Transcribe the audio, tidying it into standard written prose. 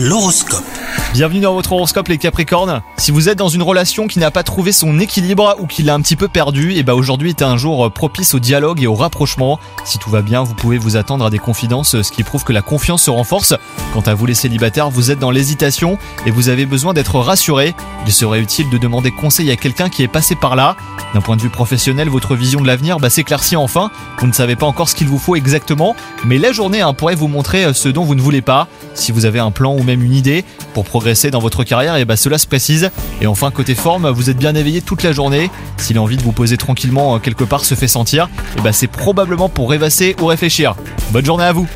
L'horoscope. Bienvenue dans votre horoscope les Capricornes. Si vous êtes dans une relation qui n'a pas trouvé son équilibre ou qui l'a un petit peu perdu, et aujourd'hui est un jour propice au dialogue et au rapprochement. Si tout va bien, vous pouvez vous attendre à des confidences, ce qui prouve que la confiance se renforce. Quant à vous les célibataires, vous êtes dans l'hésitation et vous avez besoin d'être rassurés. Il serait utile de demander conseil à quelqu'un qui est passé par là. D'un point de vue professionnel, votre vision de l'avenir s'éclaircit enfin. Vous ne savez pas encore ce qu'il vous faut exactement, mais la journée pourrait vous montrer ce dont vous ne voulez pas. Si vous avez un plan ou même une idée pour progresser dans votre carrière, et cela se précise. Et enfin, côté forme, vous êtes bien éveillé toute la journée. Si l'envie de vous poser tranquillement quelque part se fait sentir, et c'est probablement pour rêvasser ou réfléchir. Bonne journée à vous.